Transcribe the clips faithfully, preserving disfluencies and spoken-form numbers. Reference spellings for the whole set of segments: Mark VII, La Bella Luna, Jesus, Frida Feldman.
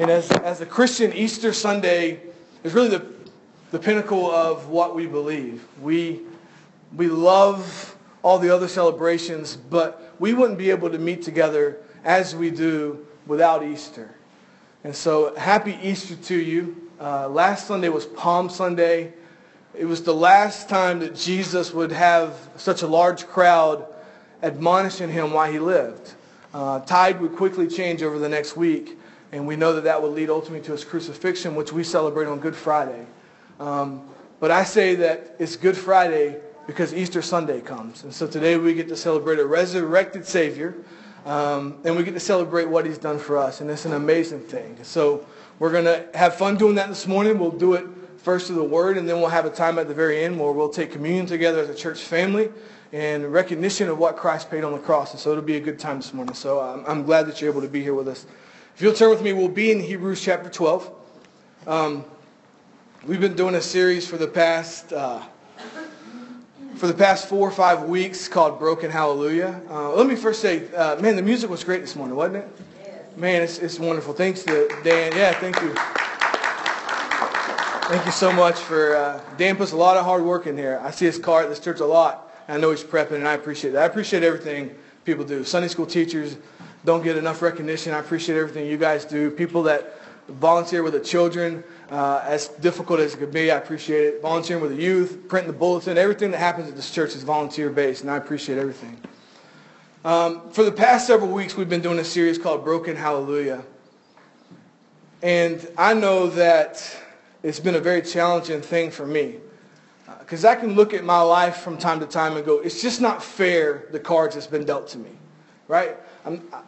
And as, as a Christian, Easter Sunday is really the, the pinnacle of what we believe. We, we love all the other celebrations, but we wouldn't be able to meet together as we do without Easter. And so, happy Easter to you. Uh, last Sunday was Palm Sunday. It was the last time that Jesus would have such a large crowd admonishing him while he lived. Uh, tide would quickly change over the next week, and we know that that would lead ultimately to his crucifixion, which we celebrate on Good Friday. Um, but I say that it's Good Friday because Easter Sunday comes. And so today we get to celebrate a resurrected Savior, um, and we get to celebrate what he's done for us, and it's an amazing thing. So we're going to have fun doing that this morning. We'll do it first through the Word, and then we'll have a time at the very end where we'll take communion together as a church family and recognition of what Christ paid on the cross. And so it'll be a good time this morning. So I'm, I'm glad that you're able to be here with us. If you'll turn with me, we'll be in Hebrews chapter twelve. Um, we've been doing a series for the past uh, for the past four or five weeks called Broken Hallelujah. Uh, let me first say, uh, man, the music was great this morning, wasn't it? Yes. Man, it's it's wonderful. Thanks to Dan. Yeah, thank you. Thank you so much for uh, Dan puts a lot of hard work in here. I see his car at this church a lot. And I know he's prepping, and I appreciate that. I appreciate everything people do. Sunday school teachers don't get enough recognition. I appreciate everything you guys do. People that volunteer with the children, uh, as difficult as it could be, I appreciate it. Volunteering with the youth, printing the bulletin, everything that happens at this church is volunteer-based, and I appreciate everything. Um, for the past several weeks, we've been doing a series called Broken Hallelujah. And I know that it's been a very challenging thing for me, because uh, I can look at my life from time to time and go, it's just not fair, the cards that's been dealt to me, right? I'm, I,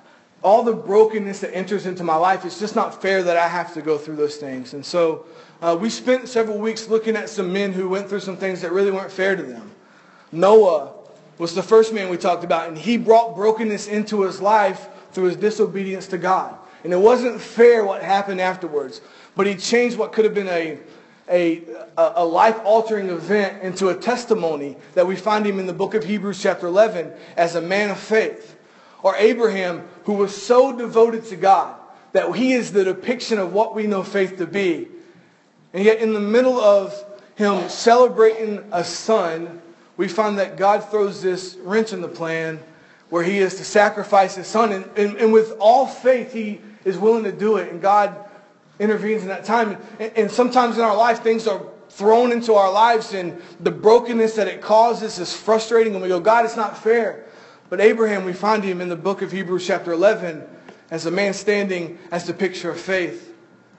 all the brokenness that enters into my life, it's just not fair that I have to go through those things. And so uh, we spent several weeks looking at some men who went through some things that really weren't fair to them. Noah was the first man we talked about, and he brought brokenness into his life through his disobedience to God. And it wasn't fair what happened afterwards, but he changed what could have been a, a, a life-altering event into a testimony that we find him in the book of Hebrews chapter eleven as a man of faith. Or Abraham, who was so devoted to God that he is the depiction of what we know faith to be. And yet in the middle of him celebrating a son, we find that God throws this wrench in the plan where he is to sacrifice his son. And, and, and with all faith, he is willing to do it. And God intervenes in that time. And, and sometimes in our life, things are thrown into our lives, and the brokenness that it causes is frustrating. And we go, God, it's not fair. But Abraham, we find him in the book of Hebrews chapter eleven as a man standing as the picture of faith.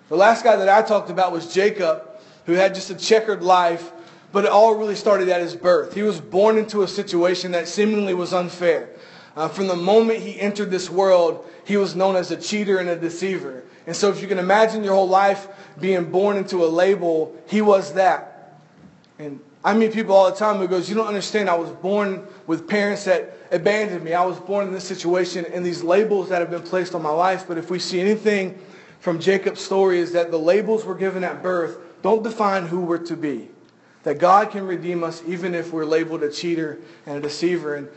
The last guy that I talked about was Jacob, who had just a checkered life, but it all really started at his birth. He was born into a situation that seemingly was unfair. Uh, from the moment he entered this world, he was known as a cheater and a deceiver. And so if you can imagine your whole life being born into a label, he was that. And I meet people all the time who goes, you don't understand, I was born with parents that abandoned me. I was born in this situation and these labels that have been placed on my life. But if we see anything from Jacob's story, is that the labels we're given at birth don't define who we're to be. That God can redeem us even if we're labeled a cheater and a deceiver. And,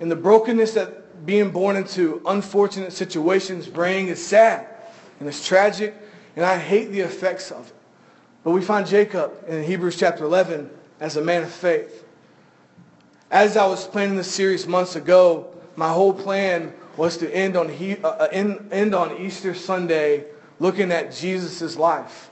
and the brokenness that being born into unfortunate situations bring is sad and it's tragic, and I hate the effects of it. But we find Jacob in Hebrews chapter eleven as a man of faith. As I was planning this series months ago, my whole plan was to end on he, uh, end, end on Easter Sunday looking at Jesus' life.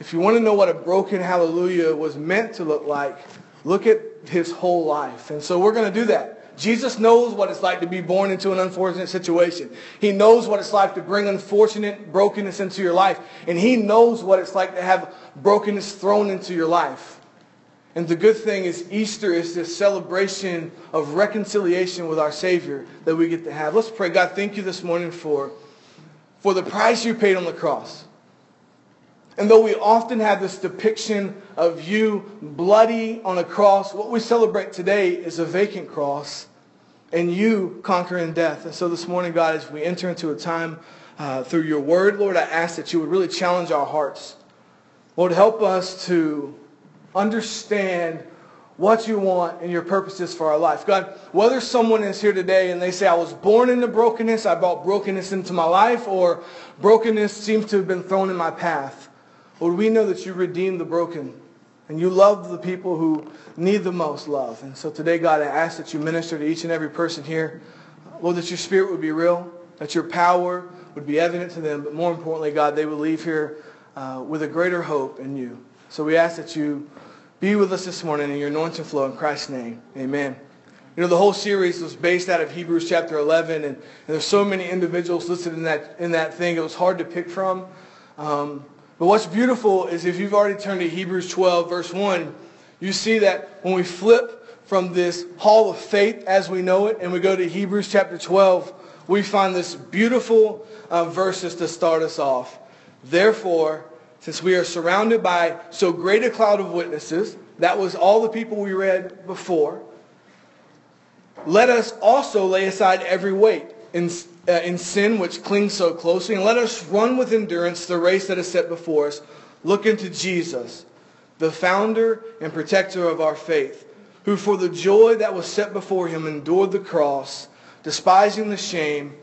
If you want to know what a broken hallelujah was meant to look like, look at his whole life. And so we're going to do that. Jesus knows what it's like to be born into an unfortunate situation. He knows what it's like to bring unfortunate brokenness into your life. And he knows what it's like to have brokenness thrown into your life. And the good thing is Easter is this celebration of reconciliation with our Savior that we get to have. Let's pray. God, thank you this morning for, for the price you paid on the cross. And though we often have this depiction of you bloody on a cross, what we celebrate today is a vacant cross and you conquering death. And so this morning, God, as we enter into a time uh, through your word, Lord, I ask that you would really challenge our hearts. Lord, help us to understand what you want and your purposes for our life. God, whether someone is here today and they say, I was born into brokenness, I brought brokenness into my life, or brokenness seems to have been thrown in my path. Lord, we know that you redeem the broken and you love the people who need the most love. And so today, God, I ask that you minister to each and every person here. Lord, that your spirit would be real, that your power would be evident to them, but more importantly, God, they would leave here uh, with a greater hope in you. So we ask that you be with us this morning in your anointing flow in Christ's name. Amen. You know, the whole series was based out of Hebrews chapter eleven, and, and there's so many individuals listed in that in that thing. It was hard to pick from. Um, but what's beautiful is if you've already turned to Hebrews twelve, verse one, you see that when we flip from this hall of faith as we know it, and we go to Hebrews chapter twelve, we find this beautiful uh, verses to start us off. Therefore, since we are surrounded by so great a cloud of witnesses, that was all the people we read before, let us also lay aside every weight in, uh, in sin which clings so closely, and let us run with endurance the race that is set before us, looking to Jesus, the founder and protector of our faith, who for the joy that was set before him endured the cross, despising the shame,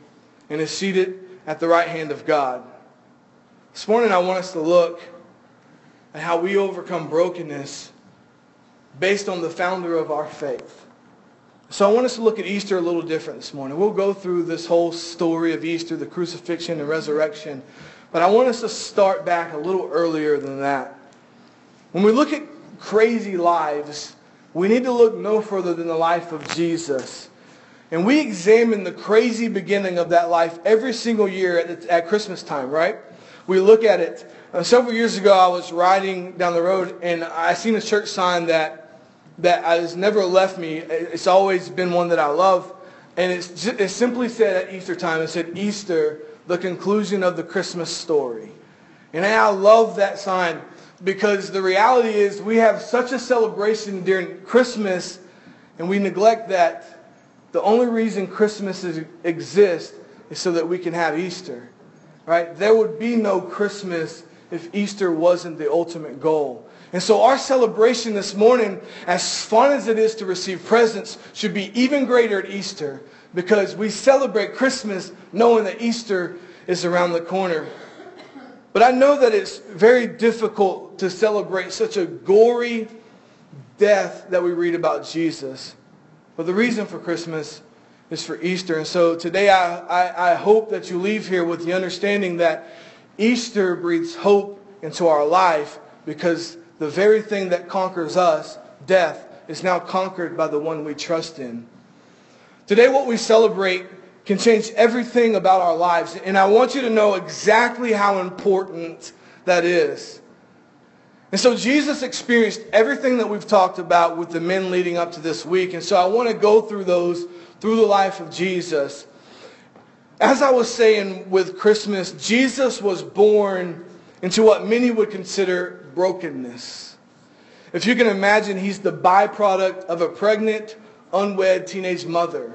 and is seated at the right hand of God. This morning I want us to look at how we overcome brokenness based on the founder of our faith. So I want us to look at Easter a little different this morning. We'll go through this whole story of Easter, the crucifixion and resurrection. But I want us to start back a little earlier than that. When we look at crazy lives, we need to look no further than the life of Jesus. And we examine the crazy beginning of that life every single year at, the, at Christmas time, right? We look at it. Uh, several years ago, I was riding down the road, and I seen a church sign that that has never left me. It's always been one that I love, and it's, it simply said at Easter time, it said, Easter, the conclusion of the Christmas story. And I love that sign because the reality is we have such a celebration during Christmas, and we neglect that the only reason Christmas is, exists is so that we can have Easter. Right? There would be no Christmas if Easter wasn't the ultimate goal. And so our celebration this morning, as fun as it is to receive presents, should be even greater at Easter because we celebrate Christmas knowing that Easter is around the corner. But I know that it's very difficult to celebrate such a gory death that we read about Jesus. But the reason for Christmas is for Easter. And so today I, I, I hope that you leave here with the understanding that Easter breathes hope into our life because the very thing that conquers us, death, is now conquered by the one we trust in. Today what we celebrate can change everything about our lives. And I want you to know exactly how important that is. And so Jesus experienced everything that we've talked about with the men leading up to this week. And so I want to go through those through the life of Jesus. As I was saying with Christmas, Jesus was born into what many would consider brokenness. If you can imagine, he's the byproduct of a pregnant, unwed teenage mother,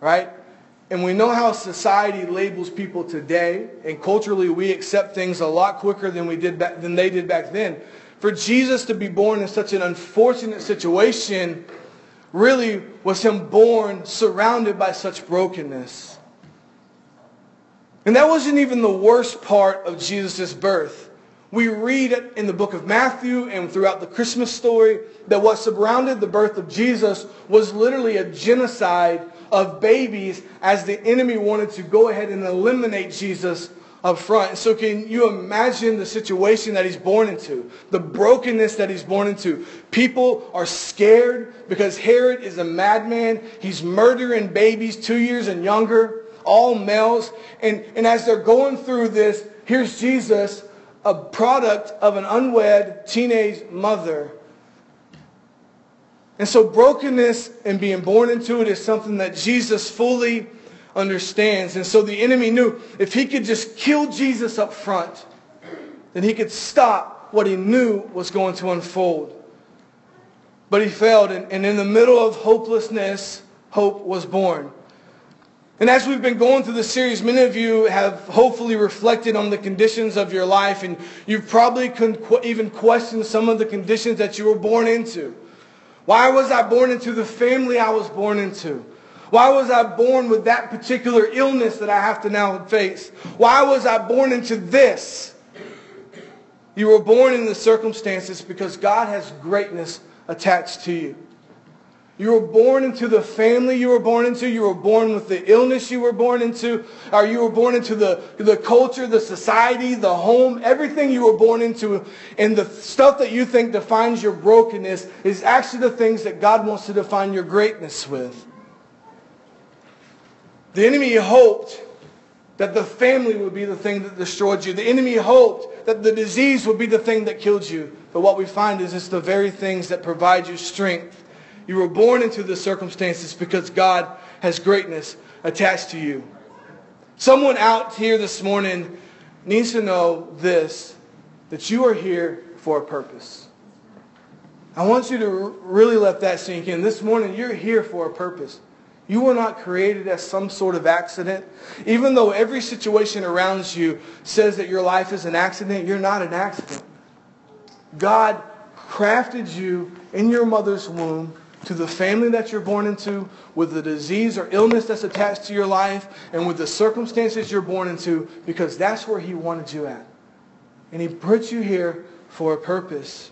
right? And we know how society labels people today, and culturally we accept things a lot quicker than we did back, than they did back then. For Jesus to be born in such an unfortunate situation really was him born surrounded by such brokenness. And that wasn't even the worst part of Jesus' birth. We read in the book of Matthew and throughout the Christmas story that what surrounded the birth of Jesus was literally a genocide of babies as the enemy wanted to go ahead and eliminate Jesus up front. And so can you imagine the situation that he's born into? The brokenness that he's born into. People are scared because Herod is a madman. He's murdering babies two years and younger, all males. And, and as they're going through this, here's Jesus, a product of an unwed teenage mother. And so brokenness and being born into it is something that Jesus fully understands. And so the enemy knew if he could just kill Jesus up front, then he could stop what he knew was going to unfold. But he failed, and, and in the middle of hopelessness, hope was born. And as we've been going through the series, many of you have hopefully reflected on the conditions of your life, and you've probably con- even questioned some of the conditions that you were born into. Why was I born into the family I was born into? Why was I born with that particular illness that I have to now face? Why was I born into this? You were born in the circumstances because God has greatness attached to you. You were born into the family you were born into. You were born with the illness you were born into. Or you were born into the, the culture, the society, the home. Everything you were born into. And the stuff that you think defines your brokenness is actually the things that God wants to define your greatness with. The enemy hoped that the family would be the thing that destroyed you. The enemy hoped that the disease would be the thing that killed you. But what we find is it's the very things that provide you strength. You were born into the circumstances because God has greatness attached to you. Someone out here this morning needs to know this, that you are here for a purpose. I want you to really let that sink in. This morning, you're here for a purpose. You were not created as some sort of accident. Even though every situation around you says that your life is an accident, you're not an accident. God crafted you in your mother's womb, to the family that you're born into, with the disease or illness that's attached to your life, and with the circumstances you're born into, because that's where He wanted you at. And He put you here for a purpose.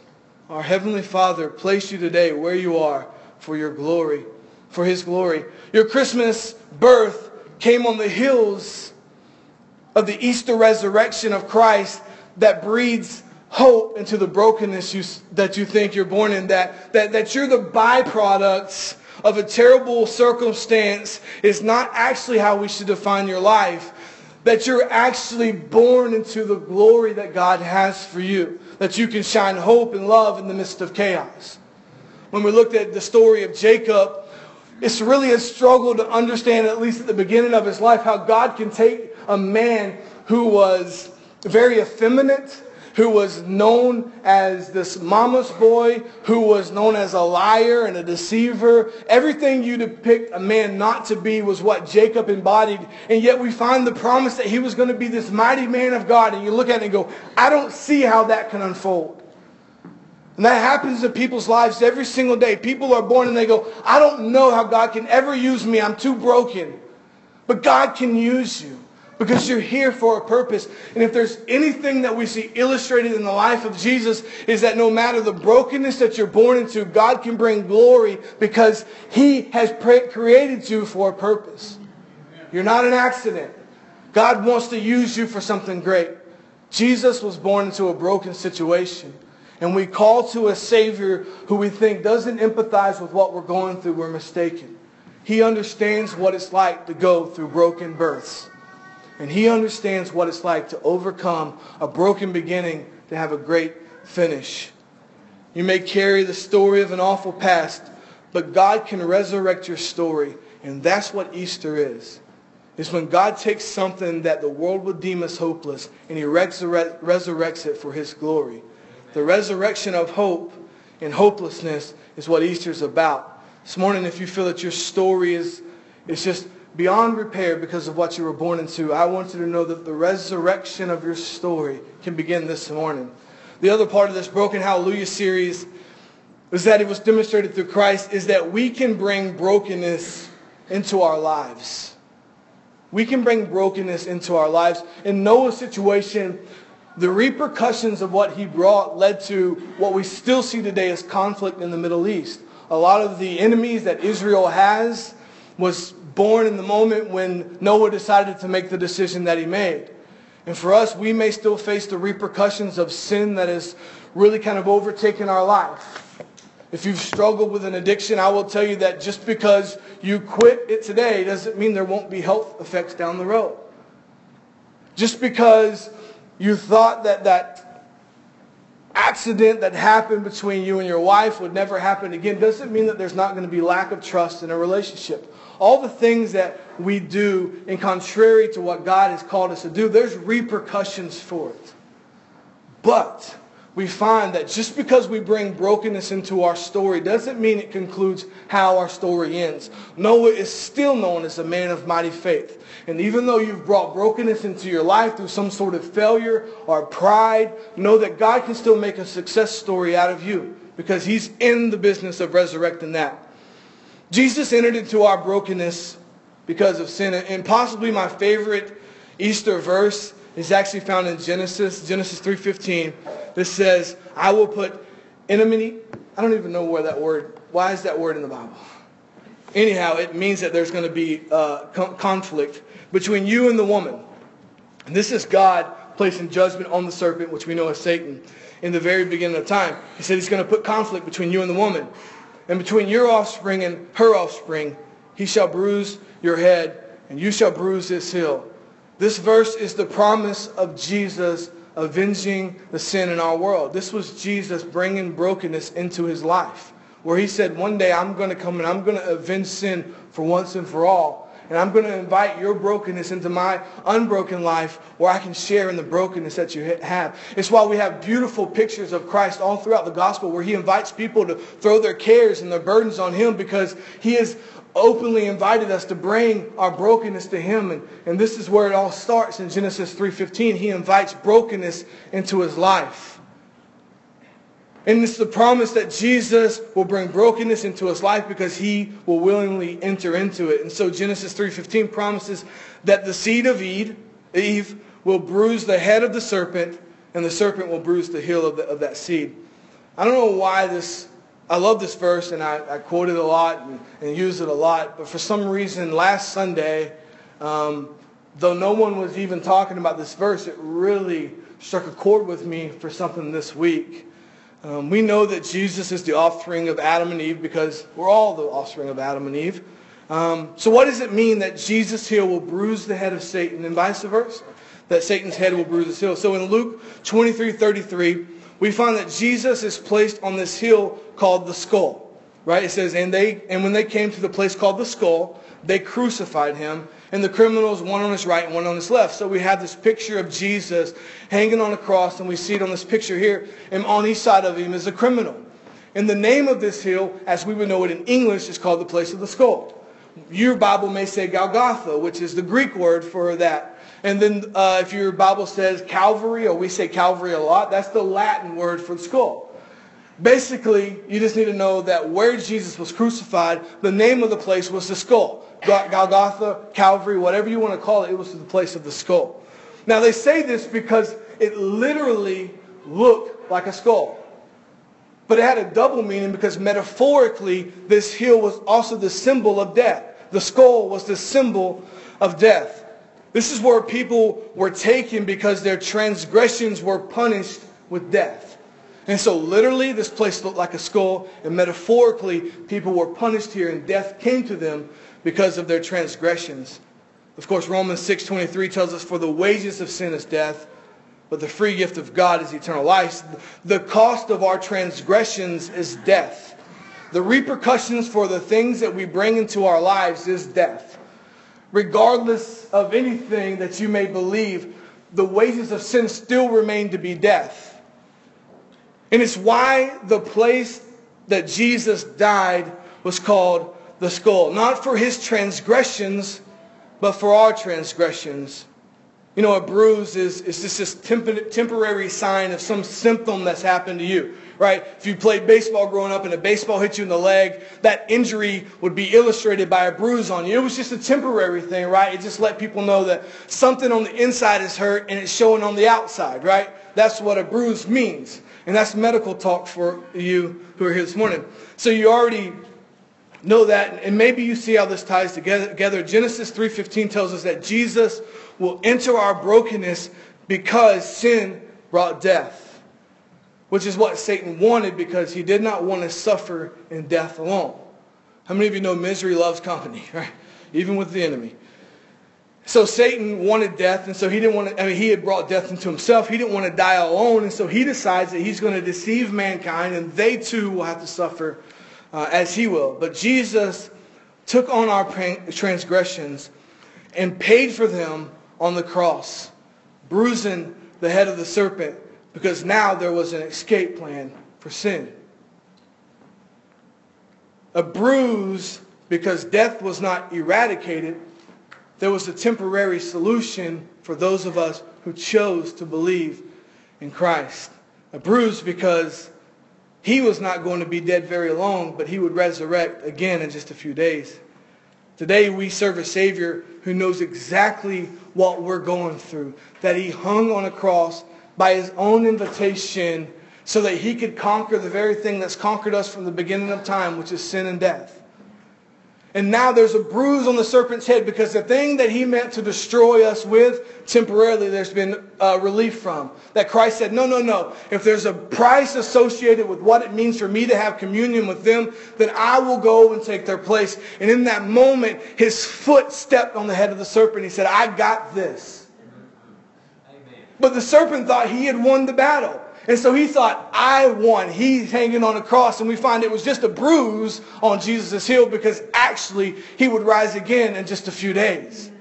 Our Heavenly Father placed you today where you are for your glory, for His glory. Your Christmas birth came on the heels of the Easter resurrection of Christ that breeds hope into the brokenness you, that you think you're born in, that, that, that you're the byproducts of a terrible circumstance is not actually how we should define your life. That you're actually born into the glory that God has for you. That you can shine hope and love in the midst of chaos. When we looked at the story of Jacob, it's really a struggle to understand, at least at the beginning of his life, how God can take a man who was very effeminate, who was known as this mama's boy, who was known as a liar and a deceiver. Everything you depict a man not to be was what Jacob embodied. And yet we find the promise that he was going to be this mighty man of God. And you look at it and go, I don't see how that can unfold. And that happens in people's lives every single day. People are born and they go, I don't know how God can ever use me. I'm too broken. But God can use you. Because you're here for a purpose. And if there's anything that we see illustrated in the life of Jesus, is that no matter the brokenness that you're born into, God can bring glory because He has created you for a purpose. You're not an accident. God wants to use you for something great. Jesus was born into a broken situation. And we call to a Savior who we think doesn't empathize with what we're going through. We're mistaken. He understands what it's like to go through broken births. And He understands what it's like to overcome a broken beginning to have a great finish. You may carry the story of an awful past, but God can resurrect your story. And that's what Easter is. It's when God takes something that the world would deem as hopeless and He resurre- resurrects it for His glory. The resurrection of hope and hopelessness is what Easter is about. This morning, if you feel that your story is it's just beyond repair because of what you were born into, I want you to know that the resurrection of your story can begin this morning. The other part of this Broken Hallelujah series is that it was demonstrated through Christ, is that we can bring brokenness into our lives. We can bring brokenness into our lives. In Noah's situation, the repercussions of what he brought led to what we still see today as conflict in the Middle East. A lot of the enemies that Israel has was born in the moment when Noah decided to make the decision that he made. And for us, we may still face the repercussions of sin that has really kind of overtaken our life. If you've struggled with an addiction, I will tell you that just because you quit it today doesn't mean there won't be health effects down the road. Just because you thought that that accident that happened between you and your wife would never happen again doesn't mean that there's not going to be lack of trust in a relationship. All the things that we do in contrary to what God has called us to do, there's repercussions for it. But we find that just because we bring brokenness into our story doesn't mean it concludes how our story ends. Noah is still known as a man of mighty faith. And even though you've brought brokenness into your life through some sort of failure or pride, know that God can still make a success story out of you. because he's in the business of resurrecting that. Jesus entered into our brokenness because of sin. And possibly my favorite Easter verse is actually found in Genesis, Genesis three fifteen. This says, I will put enmity. I don't even know where that word, why is that word in the Bible? Anyhow, it means that there's going to be uh, com- conflict between you and the woman. And this is God placing judgment on the serpent, which we know as Satan, in the very beginning of time. He said he's going to put conflict between you and the woman. And between your offspring and her offspring, he shall bruise your head, and you shall bruise his heel. This verse is the promise of Jesus avenging the sin in our world. This was Jesus bringing brokenness into his life, where he said, one day I'm going to come and I'm going to avenge sin for once and for all. And I'm going to invite your brokenness into my unbroken life, where I can share in the brokenness that you have. It's why we have beautiful pictures of Christ all throughout the gospel, where he invites people to throw their cares and their burdens on him, because he has openly invited us to bring our brokenness to him. And, and this is where it all starts in Genesis three fifteen. He invites brokenness into his life. And it's the promise that Jesus will bring brokenness into his life because he will willingly enter into it. And so Genesis three fifteen promises that the seed of Eve, Eve will bruise the head of the serpent, and the serpent will bruise the heel of, the, of that seed. I don't know why this, I love this verse, and I, I quote it a lot and, and use it a lot. But for some reason, last Sunday, um, though no one was even talking about this verse, it really struck a chord with me for something this week. Um, we know that Jesus is the offspring of Adam and Eve because we're all the offspring of Adam and Eve. Um, so what does it mean that Jesus here will bruise the head of Satan and vice versa? That Satan's head will bruise his heel. So in Luke twenty-three thirty-three, we find that Jesus is placed on this hill called the skull. Right? It says, and they and when they came to the place called the skull, they crucified him, and the criminals, one on his right and one on his left. So we have this picture of Jesus hanging on a cross, and we see it on this picture here, and on each side of him is a criminal. And the name of this hill, as we would know it in English, is called the place of the skull. Your Bible may say Golgotha, which is the Greek word for that. And then uh, if your Bible says Calvary, or we say Calvary a lot, that's the Latin word for the skull. Basically, you just need to know that where Jesus was crucified, the name of the place was the skull. Golgotha, Calvary, whatever you want to call it, it was the place of the skull. Now, they say this because it literally looked like a skull. But it had a double meaning, because metaphorically, this hill was also the symbol of death. The skull was the symbol of death. This is where people were taken because their transgressions were punished with death. And so literally this place looked like a skull, and metaphorically people were punished here, and death came to them because of their transgressions. Of course, Romans six twenty-three tells us, for the wages of sin is death, but the free gift of God is eternal life. The cost of our transgressions is death. The repercussions for the things that we bring into our lives is death. Regardless of anything that you may believe, the wages of sin still remain to be death. And it's why the place that Jesus died was called the skull. Not for his transgressions, but for our transgressions. You know, a bruise is, is just this temp- temporary sign of some symptom that's happened to you, right? If you played baseball growing up and a baseball hit you in the leg, that injury would be illustrated by a bruise on you. It was just a temporary thing, right? It just let people know that something on the inside is hurt and it's showing on the outside, right? That's what a bruise means. And that's medical talk for you who are here this morning. So you already know that, and maybe you see how this ties together. Genesis three fifteen tells us that Jesus will enter our brokenness because sin brought death, which is what Satan wanted, because he did not want to suffer in death alone. How many of you know misery loves company, right? Even with the enemy. So Satan wanted death, and so he didn't want to, I mean, he had brought death into himself. He didn't want to die alone, and so he decides that he's going to deceive mankind, and they too will have to suffer uh, as he will. But Jesus took on our transgressions and paid for them on the cross, bruising the head of the serpent, because now there was an escape plan for sin. A bruise, because death was not eradicated. There was a temporary solution for those of us who chose to believe in Christ. A bruise because he was not going to be dead very long, but he would resurrect again in just a few days. Today we serve a Savior who knows exactly what we're going through, that he hung on a cross by his own invitation so that he could conquer the very thing that's conquered us from the beginning of time, which is sin and death. And now there's a bruise on the serpent's head because the thing that he meant to destroy us with, temporarily there's been uh, relief from. That Christ said, no, no, no. If there's a price associated with what it means for me to have communion with them, then I will go and take their place. And in that moment, his foot stepped on the head of the serpent. He said, I got this. Amen. But the serpent thought he had won the battle. And so he thought, I won. He's hanging on a cross. And we find it was just a bruise on Jesus' heel because actually he would rise again in just a few days.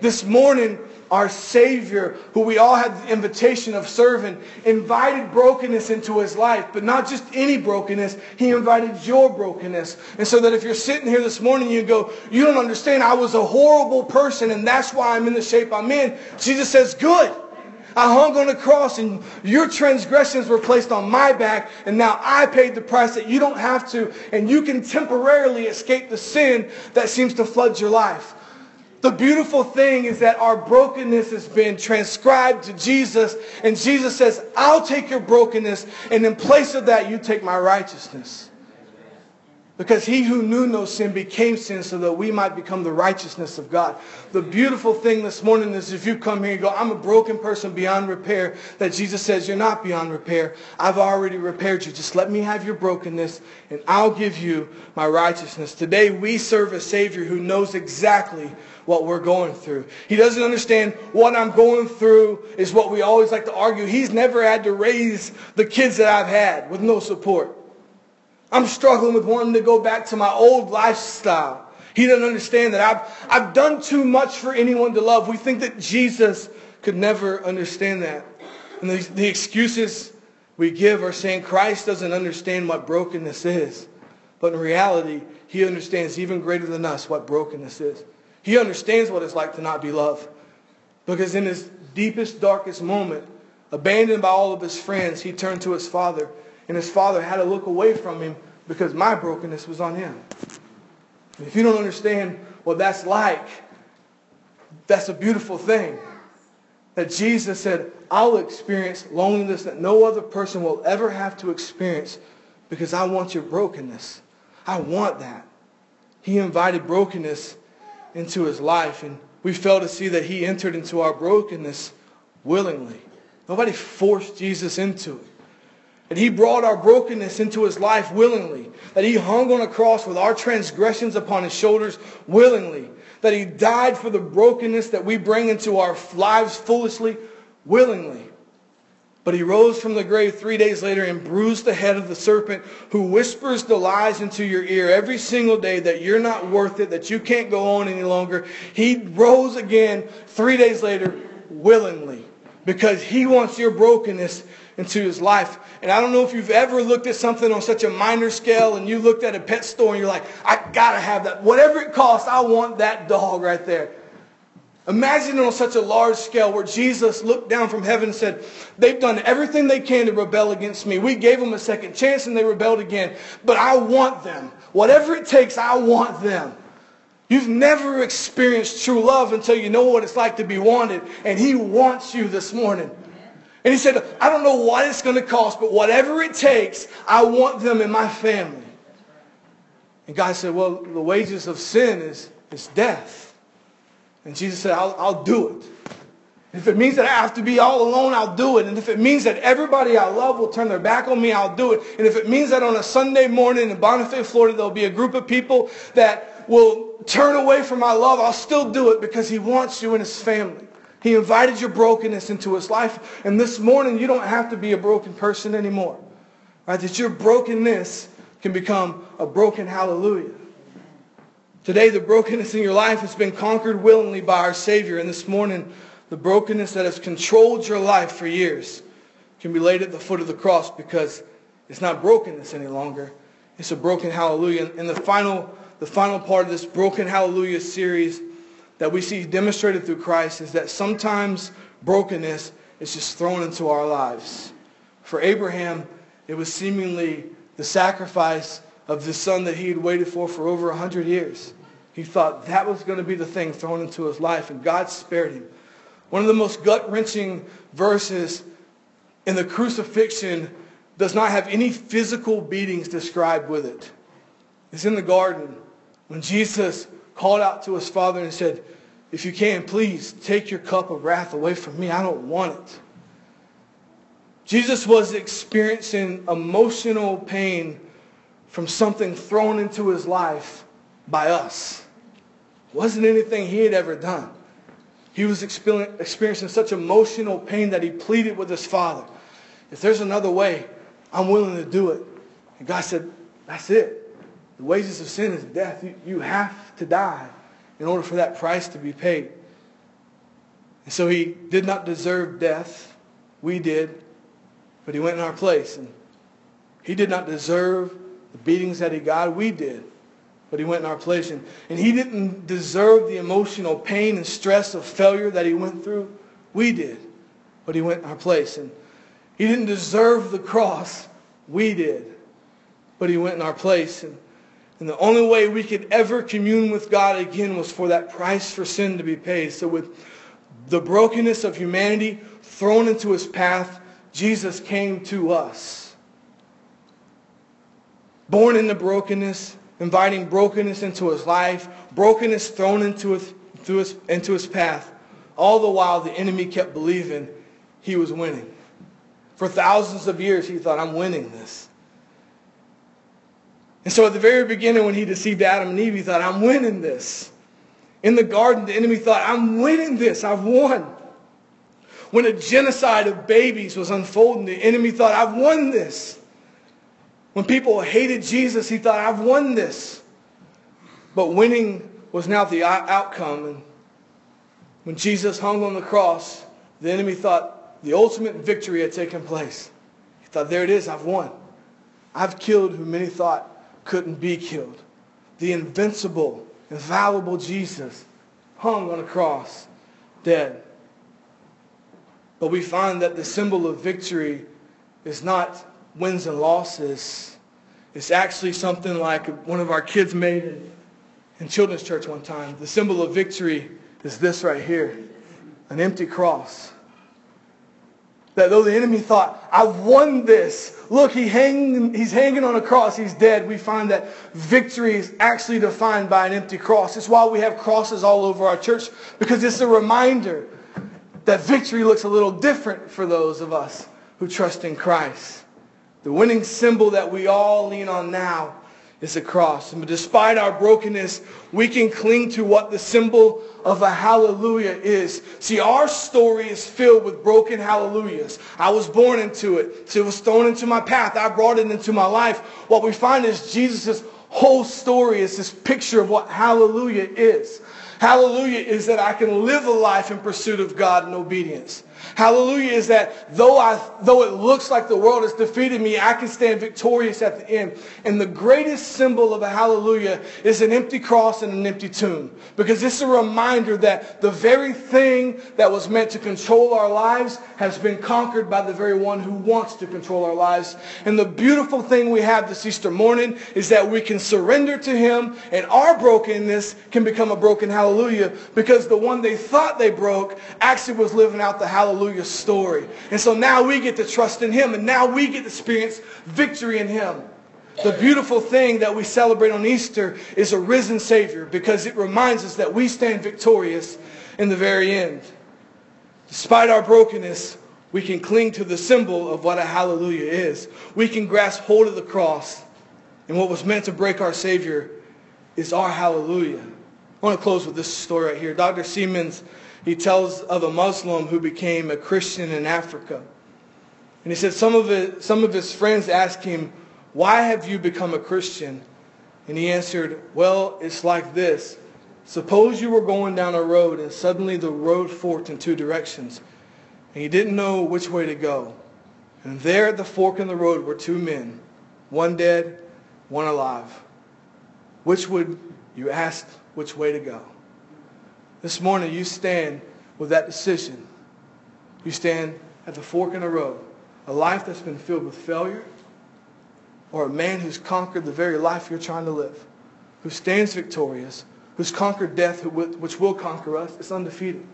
This morning, our Savior, who we all had the invitation of serving, invited brokenness into his life. But not just any brokenness. He invited your brokenness. And so that if you're sitting here this morning and you go, you don't understand, I was a horrible person and that's why I'm in the shape I'm in. Jesus says, good. I hung on the cross and your transgressions were placed on my back, and now I paid the price that you don't have to, and you can temporarily escape the sin that seems to flood your life. The beautiful thing is that our brokenness has been transcribed to Jesus, and Jesus says, I'll take your brokenness, and in place of that, you take my righteousness. Because he who knew no sin became sin so that we might become the righteousness of God. The beautiful thing this morning is if you come here and go, I'm a broken person beyond repair, that Jesus says, you're not beyond repair. I've already repaired you. Just let me have your brokenness and I'll give you my righteousness. Today we serve a Savior who knows exactly what we're going through. He doesn't understand what I'm going through is what we always like to argue. He's never had to raise the kids that I've had with no support. I'm struggling with wanting to go back to my old lifestyle. He doesn't understand that I've, I've done too much for anyone to love. We think that Jesus could never understand that. And the, the excuses we give are saying Christ doesn't understand what brokenness is. But in reality, he understands even greater than us what brokenness is. He understands what it's like to not be loved. Because in his deepest, darkest moment, abandoned by all of his friends, he turned to his Father. And his Father had to look away from him because my brokenness was on him. And if you don't understand what that's like, that's a beautiful thing. That Jesus said, I'll experience loneliness that no other person will ever have to experience because I want your brokenness. I want that. He invited brokenness into his life. And we fail to see that he entered into our brokenness willingly. Nobody forced Jesus into it. That he brought our brokenness into his life willingly. That he hung on a cross with our transgressions upon his shoulders willingly. That he died for the brokenness that we bring into our lives foolishly, willingly. But he rose from the grave three days later and bruised the head of the serpent who whispers the lies into your ear every single day that you're not worth it, that you can't go on any longer. He rose again three days later willingly because he wants your brokenness into his life. And I don't know if you've ever looked at something on such a minor scale and you looked at a pet store and you're like, I gotta have that. Whatever it costs, I want that dog right there. Imagine it on such a large scale where Jesus looked down from heaven and said, they've done everything they can to rebel against me. We gave them a second chance and they rebelled again. But I want them. Whatever it takes, I want them. You've never experienced true love until you know what it's like to be wanted. And he wants you this morning. And he said, I don't know what it's going to cost, but whatever it takes, I want them in my family. And God said, well, the wages of sin is, is death. And Jesus said, I'll, I'll do it. If it means that I have to be all alone, I'll do it. And if it means that everybody I love will turn their back on me, I'll do it. And if it means that on a Sunday morning in Bonifay, Florida, there'll be a group of people that will turn away from my love, I'll still do it because he wants you in his family. He invited your brokenness into his life. And this morning, you don't have to be a broken person anymore. Right? That your brokenness can become a broken hallelujah. Today, the brokenness in your life has been conquered willingly by our Savior. And this morning, the brokenness that has controlled your life for years can be laid at the foot of the cross because it's not brokenness any longer. It's a broken hallelujah. And the final, the final part of this broken hallelujah series that we see demonstrated through Christ is that sometimes brokenness is just thrown into our lives. For Abraham, It was seemingly the sacrifice of the son that he had waited for for over a hundred years. He thought that was going to be the thing thrown into his life, and God spared him. One of the most gut-wrenching verses in the crucifixion does not have any physical beatings described with it. It's in the garden when Jesus called out to his Father and said, "If you can, please take your cup of wrath away from me. I don't want it." Jesus was experiencing emotional pain from something thrown into his life by us. It wasn't anything he had ever done. He was experiencing such emotional pain that he pleaded with his Father, "If there's another way, I'm willing to do it." And God said, "That's it. The wages of sin is death. You, you have to die in order for that price to be paid." And so he did not deserve death. We did. But he went in our place. And he did not deserve the beatings that he got. We did. But he went in our place. And, and he didn't deserve the emotional pain and stress of failure that he went through. We did. But he went in our place. And he didn't deserve the cross. We did. But he went in our place. And, and the only way we could ever commune with God again was for that price for sin to be paid. So with the brokenness of humanity thrown into his path, Jesus came to us. Born into brokenness, inviting brokenness into his life, brokenness thrown into his, into his, into his path. All the while, the enemy kept believing he was winning. For thousands of years, he thought, "I'm winning this." And so at the very beginning, when he deceived Adam and Eve, he thought, "I'm winning this." In the garden, the enemy thought, "I'm winning this. I've won." When a genocide of babies was unfolding, the enemy thought, "I've won this." When people hated Jesus, he thought, "I've won this." But winning was not the outcome. And when Jesus hung on the cross, the enemy thought the ultimate victory had taken place. He thought, "There it is, I've won. I've killed who many thought couldn't be killed." The invincible, infallible Jesus hung on a cross, dead. But we find that the symbol of victory is not wins and losses. It's actually something like one of our kids made in children's church one time. The symbol of victory is this right here, an empty cross. That though the enemy thought, "I've won this. Look, he hang, he's hanging on a cross. He's dead." We find that victory is actually defined by an empty cross. It's why we have crosses all over our church, because it's a reminder that victory looks a little different for those of us who trust in Christ. The winning symbol that we all lean on now is a cross. And despite our brokenness, we can cling to what the symbol of a hallelujah is. See, our story is filled with broken hallelujahs. I was born into it. So it was thrown into my path. I brought it into my life. What we find is Jesus' whole story is this picture of what hallelujah is. Hallelujah is that I can live a life in pursuit of God and obedience. Hallelujah is that though I, though it looks like the world has defeated me, I can stand victorious at the end. And the greatest symbol of a hallelujah is an empty cross and an empty tomb. Because it's a reminder that the very thing that was meant to control our lives has been conquered by the very one who wants to control our lives. And the beautiful thing we have this Easter morning is that we can surrender to him, and our brokenness can become a broken hallelujah, because the one they thought they broke actually was living out the hallelujah. Hallelujah story. And so now we get to trust in him, and now we get to experience victory in him. The beautiful thing that we celebrate on Easter is a risen Savior, because it reminds us that we stand victorious in the very end. Despite our brokenness, we can cling to the symbol of what a hallelujah is. We can grasp hold of the cross, and what was meant to break our Savior is our hallelujah. I want to close with this story right here. Doctor Siemens, he tells of a Muslim who became a Christian in Africa. And he said some of his, some of his friends asked him, "Why have you become a Christian?" And he answered, "Well, it's like this. Suppose you were going down a road and suddenly the road forked in two directions. And you didn't know which way to go. And there at the fork in the road were two men, one dead, one alive. Which would you ask which way to go?" This morning, you stand with that decision. You stand at the fork in the road. A life that's been filled with failure, or a man who's conquered the very life you're trying to live, who stands victorious, who's conquered death, which will conquer us. It's undefeated.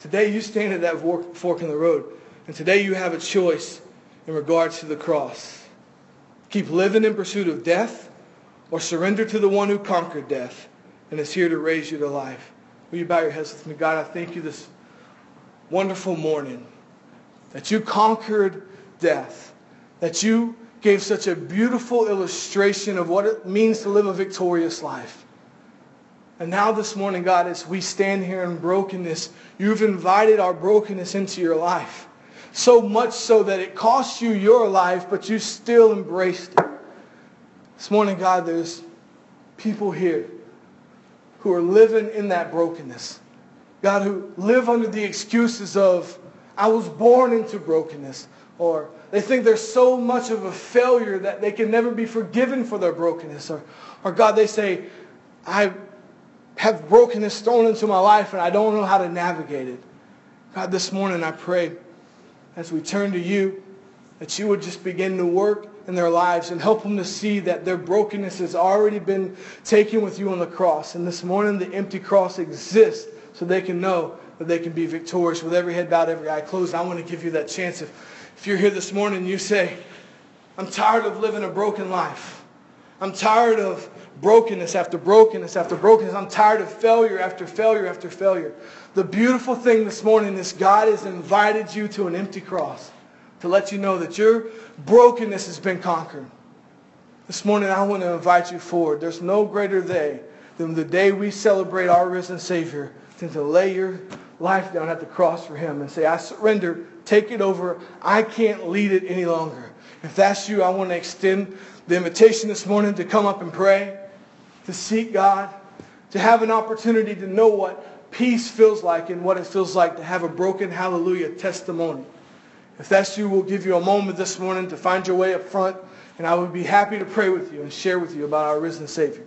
Today you stand at that fork in the road, and today you have a choice in regards to the cross. Keep living in pursuit of death, or surrender to the one who conquered death and is here to raise you to life. Will you bow your heads with me? God, I thank you this wonderful morning that you conquered death, that you gave such a beautiful illustration of what it means to live a victorious life. And now this morning, God, as we stand here in brokenness, you've invited our brokenness into your life. So much so that it cost you your life, but you still embraced it. This morning, God, there's people here who are living in that brokenness. God, who live under the excuses of, I was born into brokenness. Or they think they're so much of a failure that they can never be forgiven for their brokenness. Or, or God, they say, I have brokenness thrown into my life and I don't know how to navigate it. God, this morning I pray, as we turn to you, that you would just begin to work in their lives and help them to see that their brokenness has already been taken with you on the cross. And this morning, the empty cross exists so they can know that they can be victorious. With every head bowed, every eye closed, I want to give you that chance. If, if you're here this morning and you say, I'm tired of living a broken life. I'm tired of brokenness after brokenness after brokenness. I'm tired of failure after failure after failure. The beautiful thing this morning is God has invited you to an empty cross to let you know that your brokenness has been conquered. This morning I want to invite you forward. There's no greater day than the day we celebrate our risen Savior than to lay your life down at the cross for Him and say, I surrender, take it over, I can't lead it any longer. If that's you, I want to extend the invitation this morning to come up and pray, to seek God, to have an opportunity to know what peace feels like and what it feels like to have a broken hallelujah testimony. If that's you, we'll give you a moment this morning to find your way up front, and I would be happy to pray with you and share with you about our risen Savior.